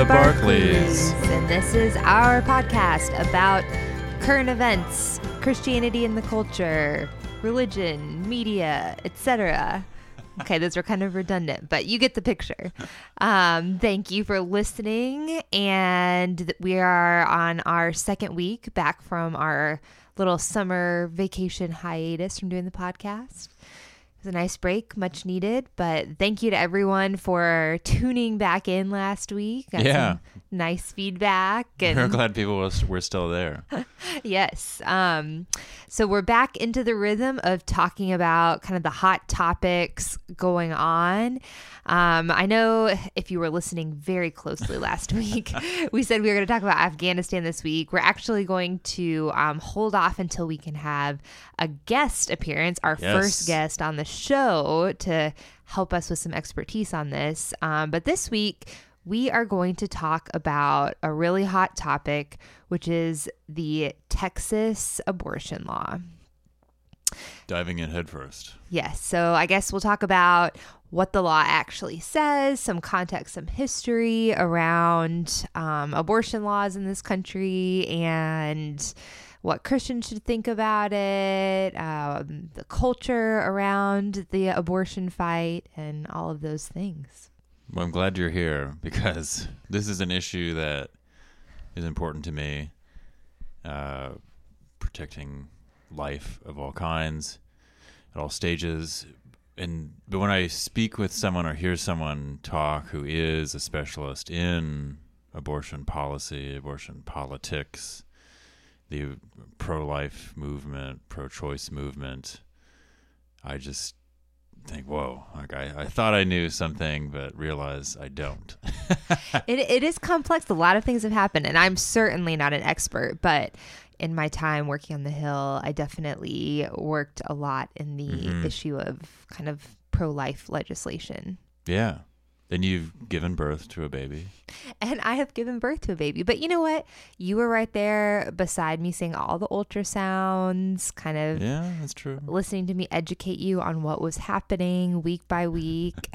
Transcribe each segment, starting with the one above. the Barclays. This is our podcast about current events, Christianity in the culture, religion, media, etc. Okay, those are kind of redundant, but you get the picture. Thank you for listening. And we are on our second week back from our little summer vacation hiatus from doing the podcast. It was a nice break, much needed, but thank you to everyone for tuning back in last week. Got some nice feedback. And we're glad people were still there. Yes. So we're back into the rhythm of talking about kind of the hot topics going on. I know if you were listening very closely last week, we said we were going to talk about Afghanistan this week. We're actually going to hold off until we can have a guest appearance, our first guest on the show to help us with some expertise on this. But this week, we are going to talk about a really hot topic, which is the Texas abortion law. Diving in headfirst. Yes. So I guess we'll talk about what the law actually says, some context, some history around abortion laws in this country, and what Christians should think about it, the culture around the abortion fight, and all of those things. Well, I'm glad you're here because this is an issue that is important to me, protecting life of all kinds at all stages. But when I speak with someone or hear someone talk who is a specialist in abortion policy, abortion politics, the pro-life movement, pro-choice movement, I just think, whoa, like I thought I knew something, but realize I don't. It is complex. A lot of things have happened, and I'm certainly not an expert, but in my time working on the Hill, I definitely worked a lot in the issue of kind of pro-life legislation. Yeah. And you've given birth to a baby. And I have given birth to a baby. But you know what? You were right there beside me seeing all the ultrasounds, kind of that's true. Listening to me educate you on what was happening week by week.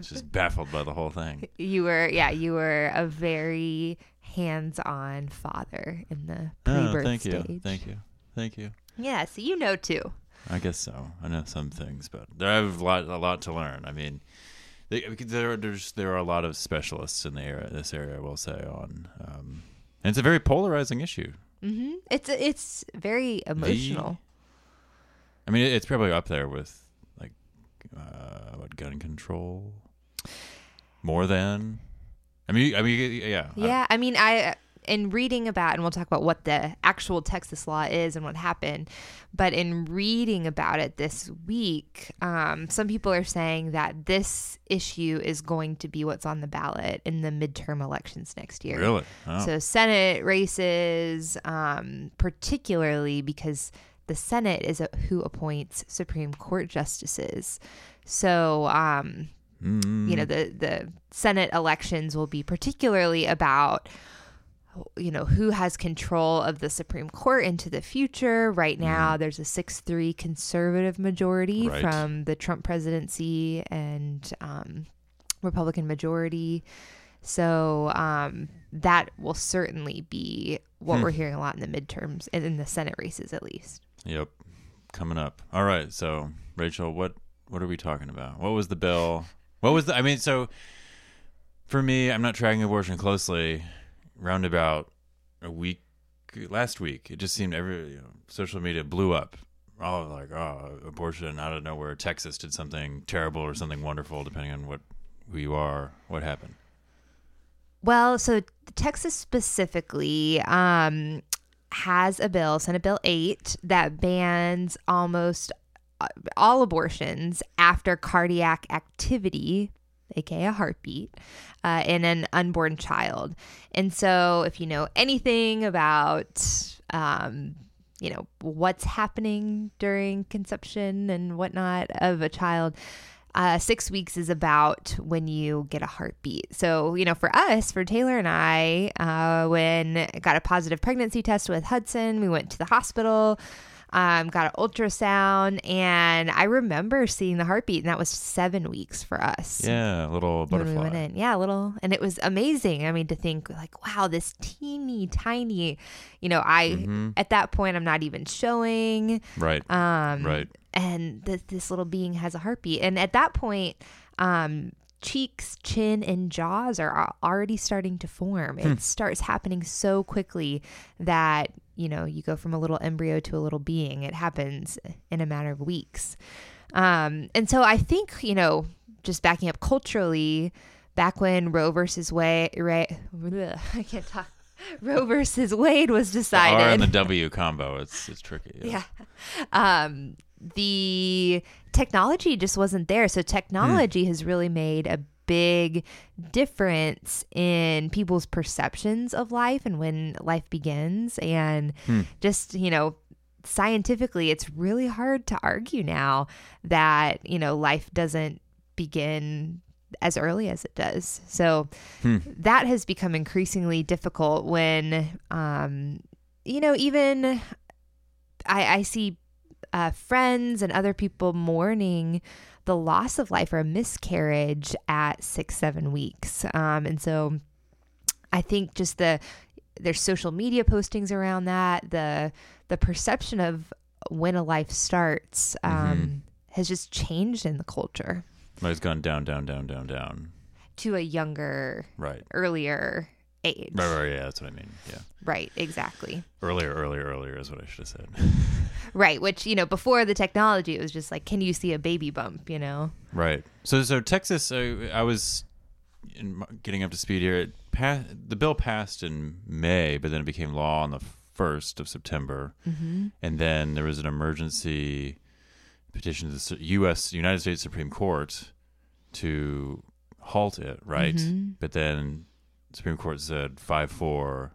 Just baffled by the whole thing. You were a very hands-on father in the pre-birth stage. Thank you. Yeah, so you know too. I guess so. I know some things, but I have a lot to learn. I mean, there are a lot of specialists in the area. This area, I will say, on, and it's a very polarizing issue. Mm-hmm. It's very emotional. I mean, it's probably up there with like what, gun control, more than. I mean, yeah. Yeah, I mean, in reading about, and we'll talk about what the actual Texas law is and what happened, but in reading about it this week, some people are saying that this issue is going to be what's on the ballot in the midterm elections next year. Really? Oh. So Senate races, particularly because the Senate is who appoints Supreme Court justices. So, you know, the Senate elections will be particularly about, you know, who has control of the Supreme Court into the future. Right now, there's a 6-3 conservative majority from the Trump presidency and Republican majority. So that will certainly be what we're hearing a lot in the midterms and in the Senate races, at least. Yep. Coming up. All right. So, Rachel, what are we talking about? What was the bill? I mean, so for me, I'm not tracking abortion closely. Round about last week, it just seemed social media blew up. All like, oh, abortion out of nowhere. Texas did something terrible or something wonderful, depending on who you are. What happened? Well, so Texas specifically has a bill, Senate Bill 8, that bans almost all abortions after cardiac activity, aka a heartbeat, in an unborn child. And so if you know anything about, you know, what's happening during conception and whatnot of a child, 6 weeks is about when you get a heartbeat. So, you know, for us, for Taylor and I, when I got a positive pregnancy test with Hudson, we went to the hospital. got an ultrasound, and I remember seeing the heartbeat, and that was 7 weeks for us. Yeah, a little butterfly. When we went in. Yeah, a little, and it was amazing. I mean, to think like, wow, this teeny tiny, you know, at that point I'm not even showing. Right. Right. And this little being has a heartbeat, and at that point, cheeks, chin, and jaws are already starting to form. It starts happening so quickly that, you know, you go from a little embryo to a little being. It happens in a matter of weeks. And so I think, you know, just backing up culturally, back when Roe versus Wade, Roe versus Wade was decided. The R and the W combo. It's tricky. Yeah. The technology just wasn't there. So technology has really made a big difference in people's perceptions of life and when life begins. And just, you know, scientifically, it's really hard to argue now that, you know, life doesn't begin as early as it does. So that has become increasingly difficult when, you know, even I see friends and other people mourning the loss of life or a miscarriage at 6-7 weeks. And so I think just there's social media postings around that, the perception of when a life starts has just changed in the culture. It's gone down to a younger, earlier age. Right, yeah, that's what I mean. Yeah. Right, exactly. Earlier is what I should have said. Right, which, you know, before the technology, it was just like, can you see a baby bump, you know? Right. So Texas, I was getting up to speed here. The bill passed in May, but then it became law on the 1st of September. And then there was an emergency petition to the United States Supreme Court to halt it, right? But then Supreme Court said 5-4,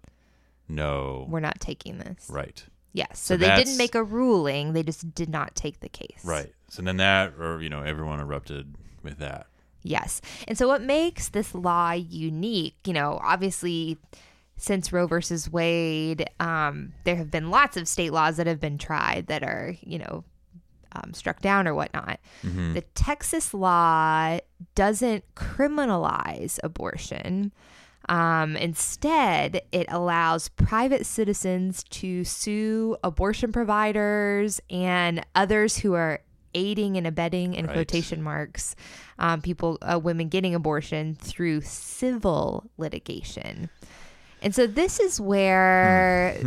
no. We're not taking this. Right. Yes. Yeah, so they didn't make a ruling. They just did not take the case. Right. So then that, or, you know, everyone erupted with that. Yes. And so what makes this law unique, you know, obviously since Roe versus Wade, there have been lots of state laws that have been tried that are, you know, struck down or whatnot. The Texas law doesn't criminalize abortion. Instead, it allows private citizens to sue abortion providers and others who are aiding and abetting, in quotation marks, women getting abortion through civil litigation. And so this is where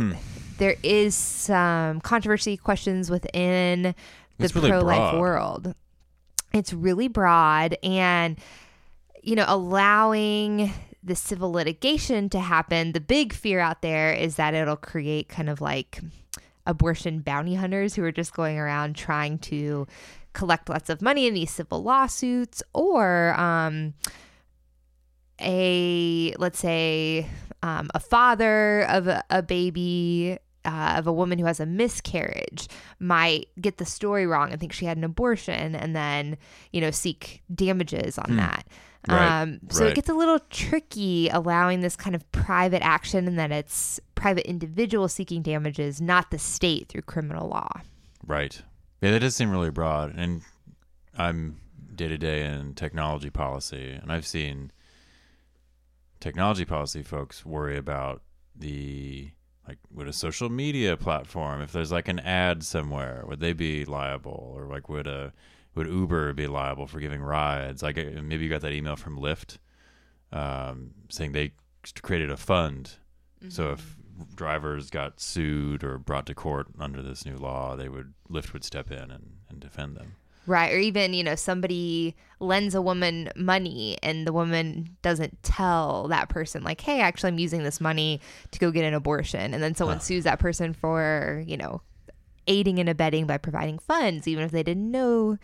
there is some controversy, questions within the pro-life world. It's really broad, and, you know, allowing the civil litigation to happen, the big fear out there is that it'll create kind of like abortion bounty hunters who are just going around trying to collect lots of money in these civil lawsuits, or a father of a baby of a woman who has a miscarriage might get the story wrong and think she had an abortion, and then, you know, seek damages on that. It gets a little tricky allowing this kind of private action, and that it's private individuals seeking damages, not the state through criminal law. Right. Yeah, that does seem really broad. And I'm day-to-day in technology policy, and I've seen technology policy folks worry about the, like, would a social media platform, if there's like an ad somewhere, would they be liable? Or like would Uber be liable for giving rides? Like, maybe you got that email from Lyft saying they created a fund. So if drivers got sued or brought to court under this new law, Lyft would step in and defend them. Right. Or even, you know, somebody lends a woman money and the woman doesn't tell that person, like, hey, actually, I'm using this money to go get an abortion. And then someone sues that person for, you know, aiding and abetting by providing funds, even if they didn't know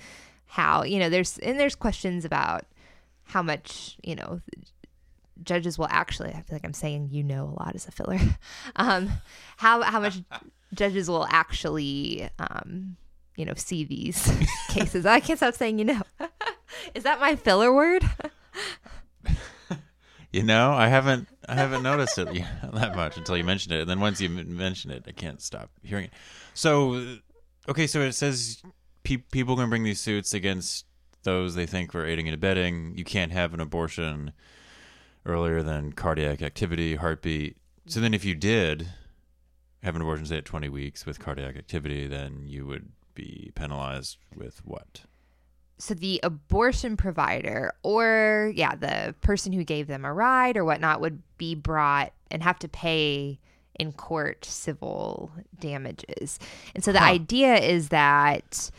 how. You know, there's questions about how much, you know, judges will actually, I feel like I'm saying, you know, a lot as a filler, how much judges will actually, you know, see these cases. I can't stop saying, you know, is that my filler word? You know, I haven't noticed it that much until you mentioned it. And then once you mention it, I can't stop hearing it. So Okay, so it says people can bring these suits against those they think were aiding and abetting. You can't have an abortion earlier than cardiac activity, heartbeat. So then if you did have an abortion, say, at 20 weeks with cardiac activity, then you would be penalized with what? So the abortion provider or, yeah, the person who gave them a ride or whatnot would be brought and have to pay in court civil damages. And so the idea is that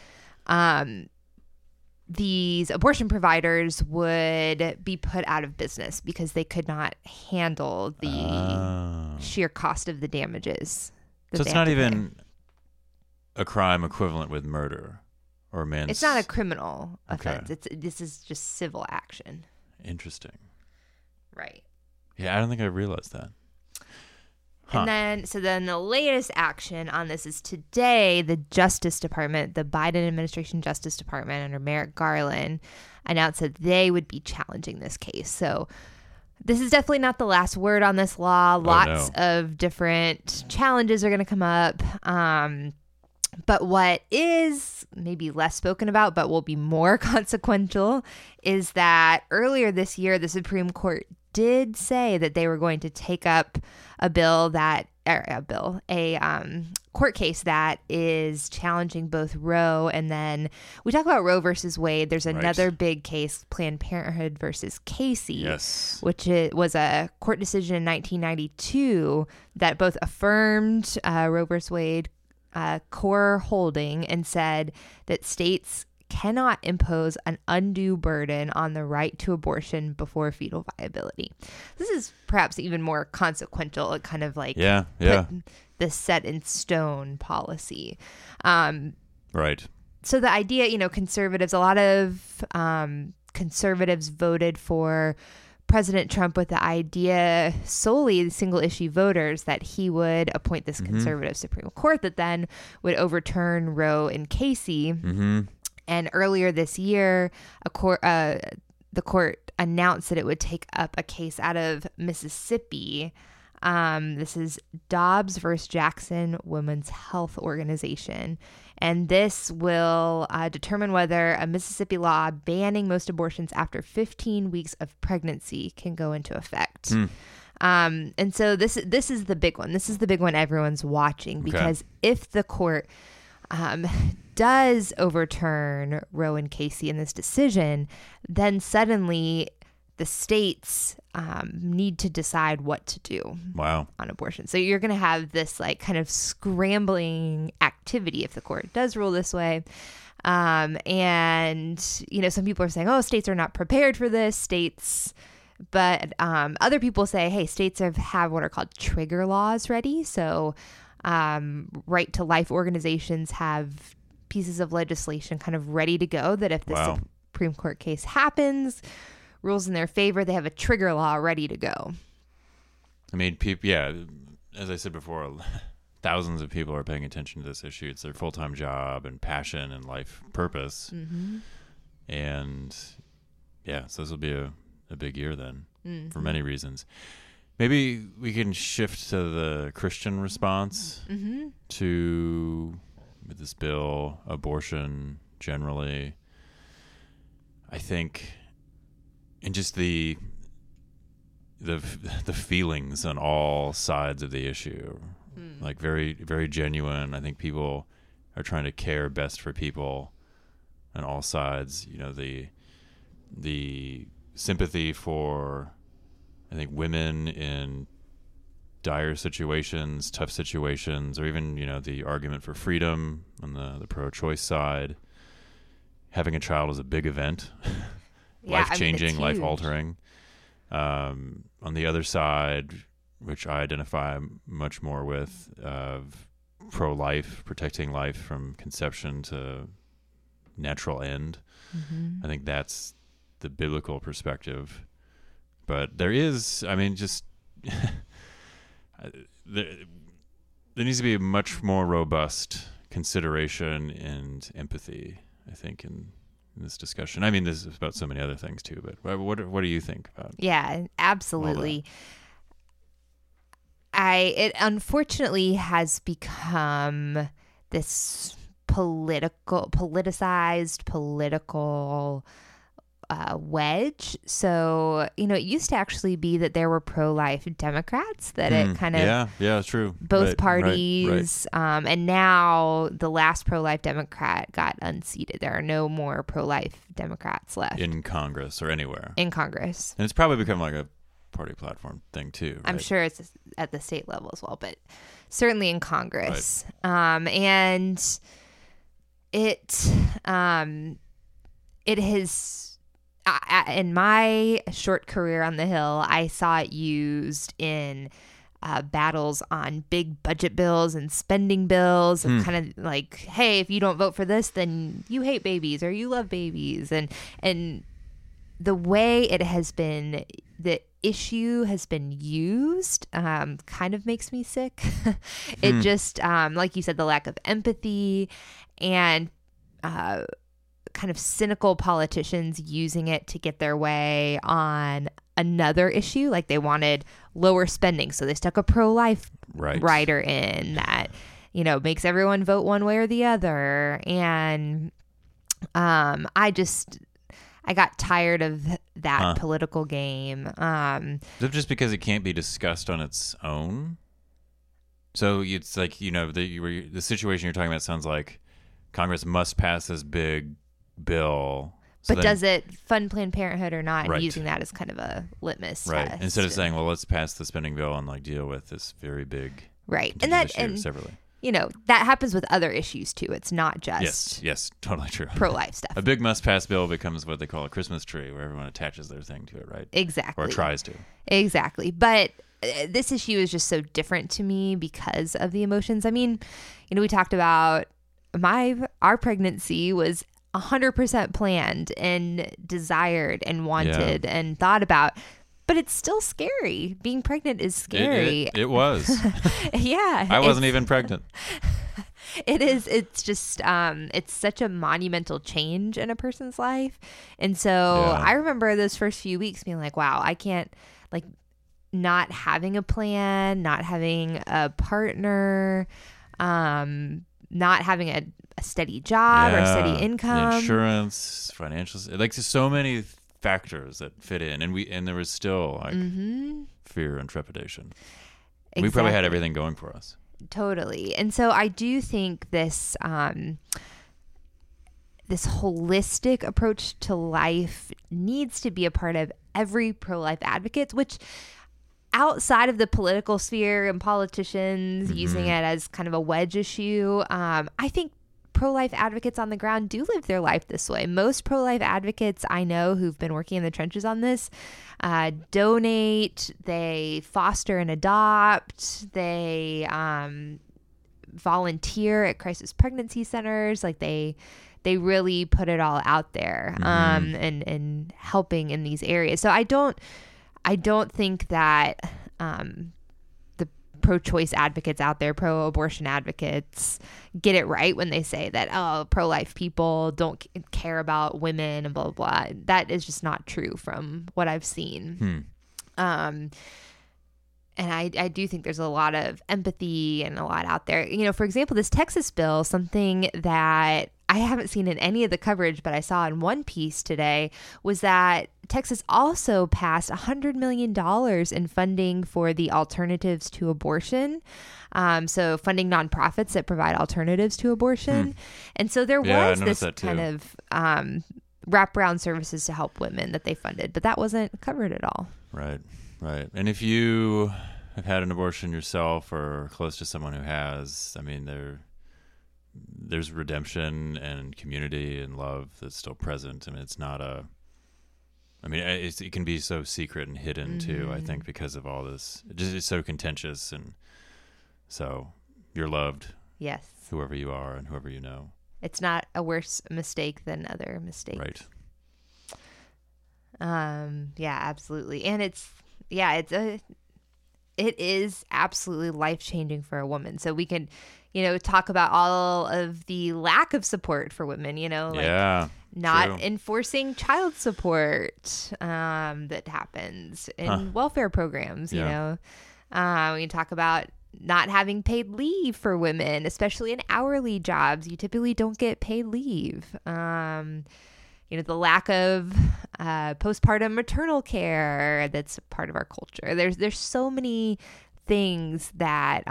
these abortion providers would be put out of business because they could not handle the sheer cost of the damages. So it's not even a crime equivalent with murder or manslaughter. It's not a criminal offense. Okay. This is just civil action. Interesting. Right. Yeah, I don't think I realized that. Huh. And then, so then the latest action on this is today, the Justice Department, the Biden administration Justice Department under Merrick Garland announced that they would be challenging this case. So this is definitely not the last word on this law. Lots of different challenges are going to come up. But what is maybe less spoken about but will be more consequential is that earlier this year, the Supreme Court did say that they were going to take up a bill that, court case that is challenging both Roe and then we talk about Roe versus Wade. There's another big case, Planned Parenthood versus Casey, which was a court decision in 1992 that both affirmed Roe versus Wade core holding and said that states cannot impose an undue burden on the right to abortion before fetal viability. This is perhaps even more consequential. It kind of like the set in stone policy. Right. So the idea, you know, conservatives, a lot of conservatives voted for President Trump with the idea solely, single issue voters, that he would appoint this conservative Supreme Court that then would overturn Roe and Casey. And earlier this year, the court announced that it would take up a case out of Mississippi. This is Dobbs versus Jackson Women's Health Organization. And this will determine whether a Mississippi law banning most abortions after 15 weeks of pregnancy can go into effect. And so this is the big one. This is the big one everyone's watching because if the court does overturn Roe and Casey in this decision, then suddenly the states need to decide what to do on abortion. So you're going to have this like kind of scrambling activity if the court does rule this way. And, you know, some people are saying, oh, states are not prepared for this. But other people say, hey, states have what are called trigger laws ready. So right to life organizations have pieces of legislation kind of ready to go that if the Supreme Court case happens, rules in their favor, they have a trigger law ready to go. I mean, as I said before, thousands of people are paying attention to this issue. It's their full-time job and passion and life purpose. And yeah, so this will be a big year then for many reasons. Maybe we can shift to the Christian response to this bill, abortion generally, I think, and just the feelings on all sides of the issue, like very, very genuine. I think people are trying to care best for people on all sides. You know, the sympathy for, I think, women in dire situations, tough situations, or even, you know, the argument for freedom on the pro-choice side. Having a child is a big event, life-changing, life-altering. On the other side, which I identify much more with, of pro-life, protecting life from conception to natural end. I think that's the biblical perspective. But there is, I mean, just there needs to be a much more robust consideration and empathy, I think, in this discussion. I mean, this is about so many other things too, but what do you think about? Yeah, absolutely. It unfortunately has become this politicized wedge. So, you know, it used to actually be that there were pro-life Democrats, that it kind of... Yeah, true. Both parties. Right. And now the last pro-life Democrat got unseated. There are no more pro-life Democrats left. In Congress or anywhere. In Congress. And it's probably become like a party platform thing too, right? I'm sure it's at the state level as well, but certainly in Congress. Right. And it has... in my short career on the Hill, I saw it used in battles on big budget bills and spending bills, and kind of like, hey, if you don't vote for this, then you hate babies or you love babies. And the way it has been, the issue has been used, kind of makes me sick. It just, like you said, the lack of empathy and kind of cynical politicians using it to get their way on another issue. Like they wanted lower spending, so they stuck a pro-life rider in that, you know, makes everyone vote one way or the other. And I got tired of that political game. Is it just because it can't be discussed on its own? So it's like, you know, the situation you're talking about sounds like Congress must pass this big bill, so but then, does it fund Planned Parenthood or not? Right. And using that as kind of a litmus test, instead of saying, well, let's pass the spending bill and like deal with this very big and separately. You know, that happens with other issues too. It's not just yes, totally true. Pro-life stuff. A big must-pass bill becomes what they call a Christmas tree, where everyone attaches their thing to it, right? Exactly. Or tries to. Exactly, but this issue is just so different to me because of the emotions. I mean, you know, we talked about our pregnancy was 100% planned and desired and wanted and thought about, but it's still scary. Being pregnant is scary. It was. Yeah. I wasn't even pregnant. It is. It's just, it's such a monumental change in a person's life. And so I remember those first few weeks being like, wow, I can't, like, not having a plan, not having a partner, not having a steady job or steady income, insurance, financials, like there's so many factors that fit in, and there was still like fear and trepidation. Exactly. We probably had everything going for us. Totally. And so I do think this this holistic approach to life needs to be a part of every pro-life advocate, which outside of the political sphere and politicians using it as kind of a wedge issue, I think pro-life advocates on the ground do live their life this way. Most pro-life advocates I know who've been working in the trenches on this donate, they foster and adopt, they volunteer at crisis pregnancy centers. Like they really put it all out there and helping in these areas. So I don't think that the pro-choice advocates out there, pro-abortion advocates, get it right when they say that, oh, pro-life people don't care about women and blah, blah, blah. That is just not true from what I've seen. And I do think there's a lot of empathy and a lot out there. You know, for example, this Texas bill, something that I haven't seen in any of the coverage, but I saw in one piece today, was that Texas also passed $100 million in funding for the alternatives to abortion. So funding nonprofits that provide alternatives to abortion. And so there was this kind of wraparound services to help women that they funded, but that wasn't covered at all. Right. And if you have had an abortion yourself or close to someone who has, I mean, there's redemption and community and love that's still present. I mean, it can be so secret and hidden too, I think, because of all this. It's so contentious, and so you're loved. Yes. Whoever you are and whoever you know. It's not a worse mistake than other mistakes. Right. Yeah, absolutely. And it is absolutely life-changing for a woman. So we can, you know, talk about all of the lack of support for women, you know, like not enforcing child support that happens in welfare programs, you know. We can talk about not having paid leave for women, especially in hourly jobs. You typically don't get paid leave. You know, the lack of postpartum maternal care that's part of our culture. There's so many things that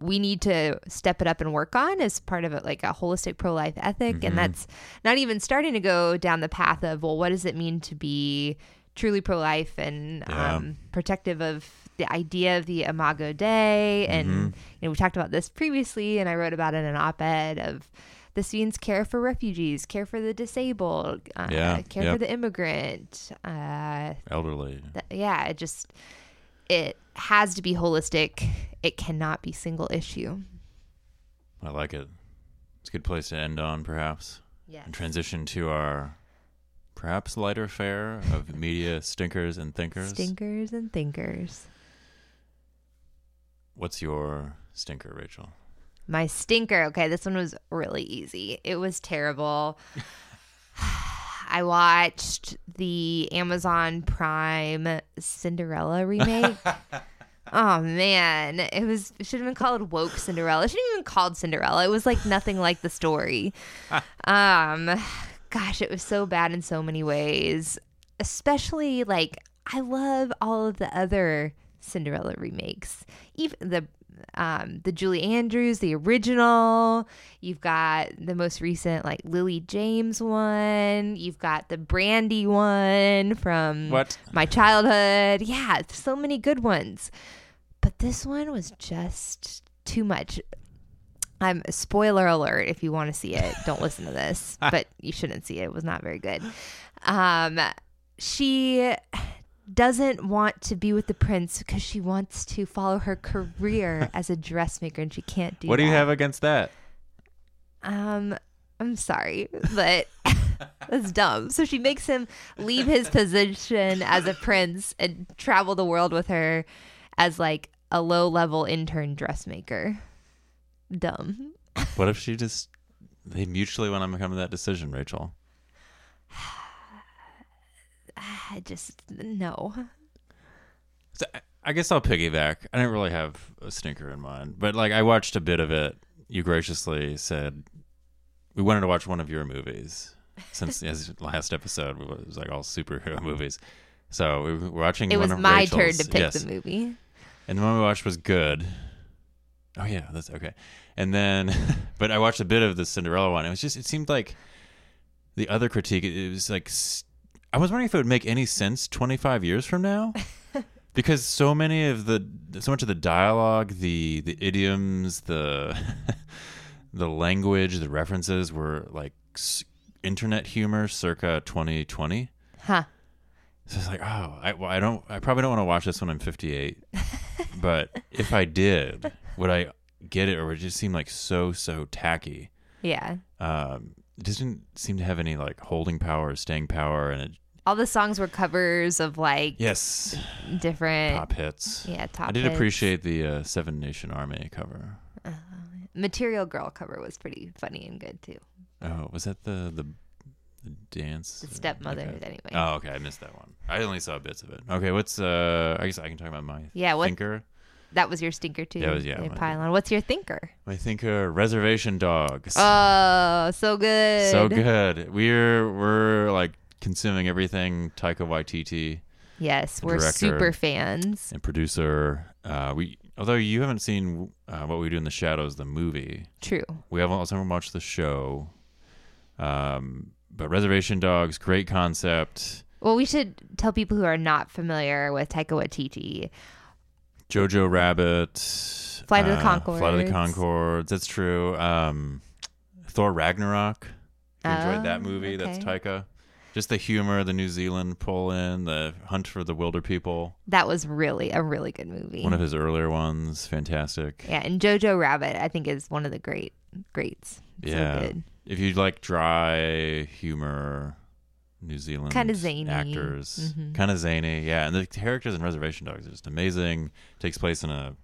we need to step it up and work on as part of it, like a holistic pro-life ethic. Mm-hmm. And that's not even starting to go down the path of, well, what does it mean to be truly pro-life and protective of the idea of the Imago Dei. And mm-hmm. you know, we talked about this previously, and I wrote about it in an op-ed of this means care for refugees, care for the disabled, care for the immigrant, elderly. It just... it has to be holistic. It cannot be single issue. I like it. It's a good place to end on, perhaps. Yes. And transition to our perhaps lighter fare of media stinkers and thinkers. Stinkers and thinkers. What's your stinker, Rachel? My stinker. Okay, this one was really easy. It was terrible. I watched the Amazon Prime Cinderella remake. Oh, man. It should have been called Woke Cinderella. It shouldn't have even been called Cinderella. It was like nothing like the story. Gosh, it was so bad in so many ways. Especially, like, I love all of the other Cinderella remakes. Even the Julie Andrews, the original. You've got the most recent, like, Lily James one. You've got the Brandy one from my childhood. Yeah, so many good ones. But this one was just too much. Spoiler alert, if you want to see it, don't listen to this. But you shouldn't see it. It was not very good. She doesn't want to be with the prince because she wants to follow her career as a dressmaker, and she can't do that. What do you have against that? I'm sorry, but that's dumb. So she makes him leave his position as a prince and travel the world with her as, like, a low-level intern dressmaker. Dumb. What if they mutually want to come to that decision, Rachel? No. So I guess I'll piggyback. I didn't really have a stinker in mind, but, like, I watched a bit of it. You graciously said we wanted to watch one of your movies since last episode it was like all superhero movies. So we were watching. It was my turn to pick the movie, and the one we watched was good. Oh yeah, that's okay. And then, but I watched a bit of the Cinderella one. It was just it seemed like the other critique. It was like. I was wondering if it would make any sense 25 years from now, because so much of the dialogue, the idioms, the language, the references were like internet humor circa 2020. Huh. So it's like, oh, I probably don't want to watch this when I'm 58, but if I did, would I get it, or would it just seem like so tacky? Yeah. It doesn't seem to have any, like, holding power or staying power. And all the songs were covers of, like, different pop hits. Yeah, top hits. I did appreciate the Seven Nation Army cover. Material Girl cover was pretty funny and good, too. Oh, was that the dance? The Stepmother, anyway. Oh, okay. I missed that one. I only saw bits of it. Okay, what's... I guess I can talk about my thinker. That was your stinker, too. That was, pylon. What's your thinker? My thinker, Reservation Dogs. Oh, so good. So good. We're like, consuming everything Taika Waititi. Yes, we're super fans. And producer. Although you haven't seen What We Do in the Shadows, the movie. True. We haven't watched the show. But Reservation Dogs, great concept. Well, we should tell people who are not familiar with Taika Waititi. Jojo Rabbit, Flight of the Conchords. That's true. Thor Ragnarok. Enjoyed that movie. Okay. That's Taika. Just the humor, the New Zealand pull in, the Hunt for the Wilder People. That was really a really good movie. One of his earlier ones. Fantastic. Yeah, and Jojo Rabbit, I think, is one of the greats. It's so good. If you like dry humor, New Zealand kind of zany actors, mm-hmm. kind of zany, yeah. And the characters in Reservation Dogs are just amazing. It takes place in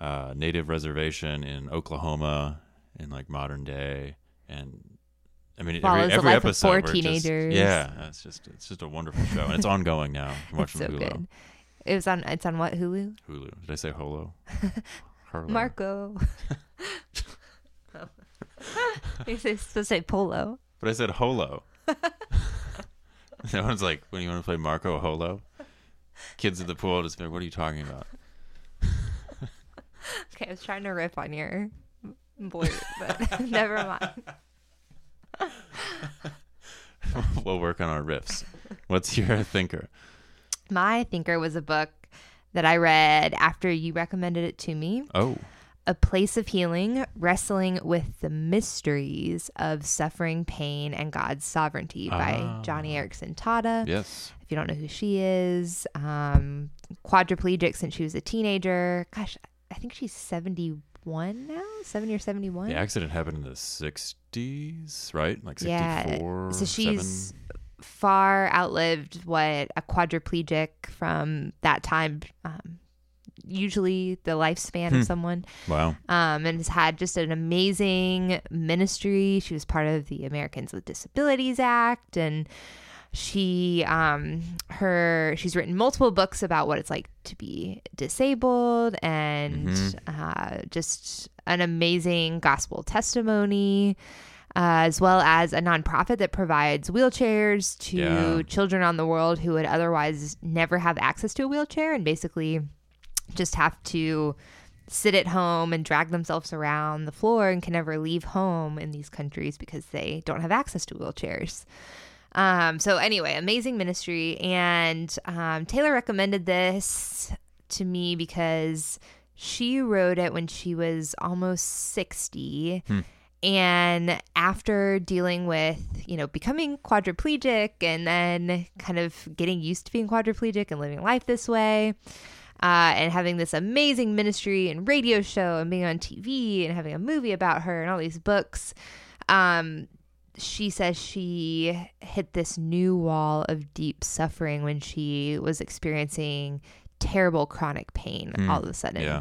a native reservation in Oklahoma in, like, modern day, and I mean every episode of 4 teenagers. It's just a wonderful show, and it's ongoing now. You can watch it on Hulu. Good. It's on what Hulu? Hulu. Did I say Holo? hurler. Marco. He's supposed to say polo. But I said holo. Everyone's like, "When you want to play Marco Holo?" Kids at the pool just like, "What are you talking about?" Okay, I was trying to rip on your board, but never mind. We'll work on our riffs. What's your thinker? My thinker was a book that I read after you recommended it to me. Oh. A Place of Healing, Wrestling with the Mysteries of Suffering, Pain, and God's Sovereignty by Johnny Erickson Tada. Yes. If you don't know who she is, quadriplegic since she was a teenager. Gosh, I think she's 71 now, 70 or 71. The accident happened in the 60s, right? Like 64, so she's far outlived what a quadriplegic from that time, usually the lifespan of someone. Wow. And has had just an amazing ministry. She was part of the Americans with Disabilities Act, and she she's written multiple books about what it's like to be disabled, and just an amazing gospel testimony, as well as a nonprofit that provides wheelchairs to children on the world who would otherwise never have access to a wheelchair, and basically just have to sit at home and drag themselves around the floor and can never leave home in these countries because they don't have access to wheelchairs. So anyway, amazing ministry. And Taylor recommended this to me because she wrote it when she was almost 60. And after dealing with, becoming quadriplegic and then kind of getting used to being quadriplegic and living life this way, and having this amazing ministry and radio show and being on TV and having a movie about her and all these books, she says she hit this new wall of deep suffering when she was experiencing terrible chronic pain all of a sudden. Yeah.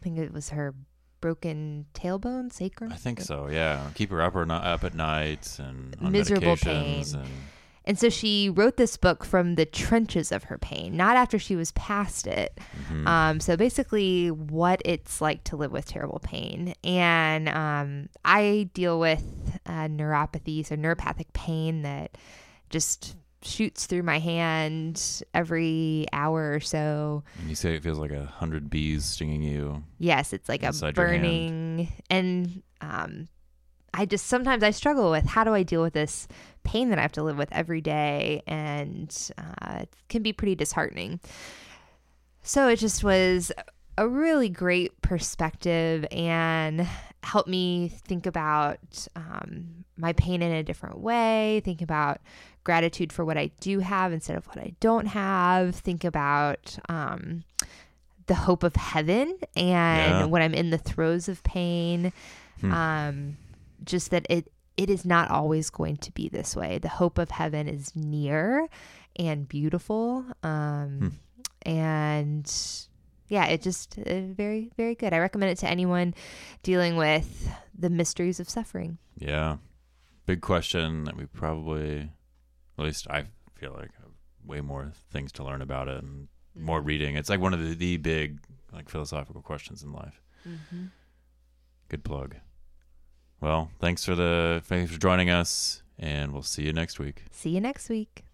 I think it was her broken tailbone, sacrum. I think so, yeah. Keep her up at night and on miserable pain. And so she wrote this book from the trenches of her pain, not after she was past it. So basically what it's like to live with terrible pain. And I deal with neuropathy, so neuropathic pain that just shoots through my hand every hour or so. And you say it feels like 100 bees stinging you. Yes, it's like a burning. And sometimes I struggle with, how do I deal with this pain that I have to live with every day? And it can be pretty disheartening. So it just was a really great perspective and helped me think about my pain in a different way, think about gratitude for what I do have instead of what I don't have, think about the hope of heaven and when I'm in the throes of pain. Just that it is not always going to be this way. The hope of heaven is near and beautiful. And yeah, it just very, very good. I recommend it to anyone dealing with the mysteries of suffering. Yeah. Big question that we probably, at least I feel like, have way more things to learn about it and more reading. It's like one of the big philosophical questions in life. Good plug. Well, thanks for joining us, and we'll see you next week. See you next week.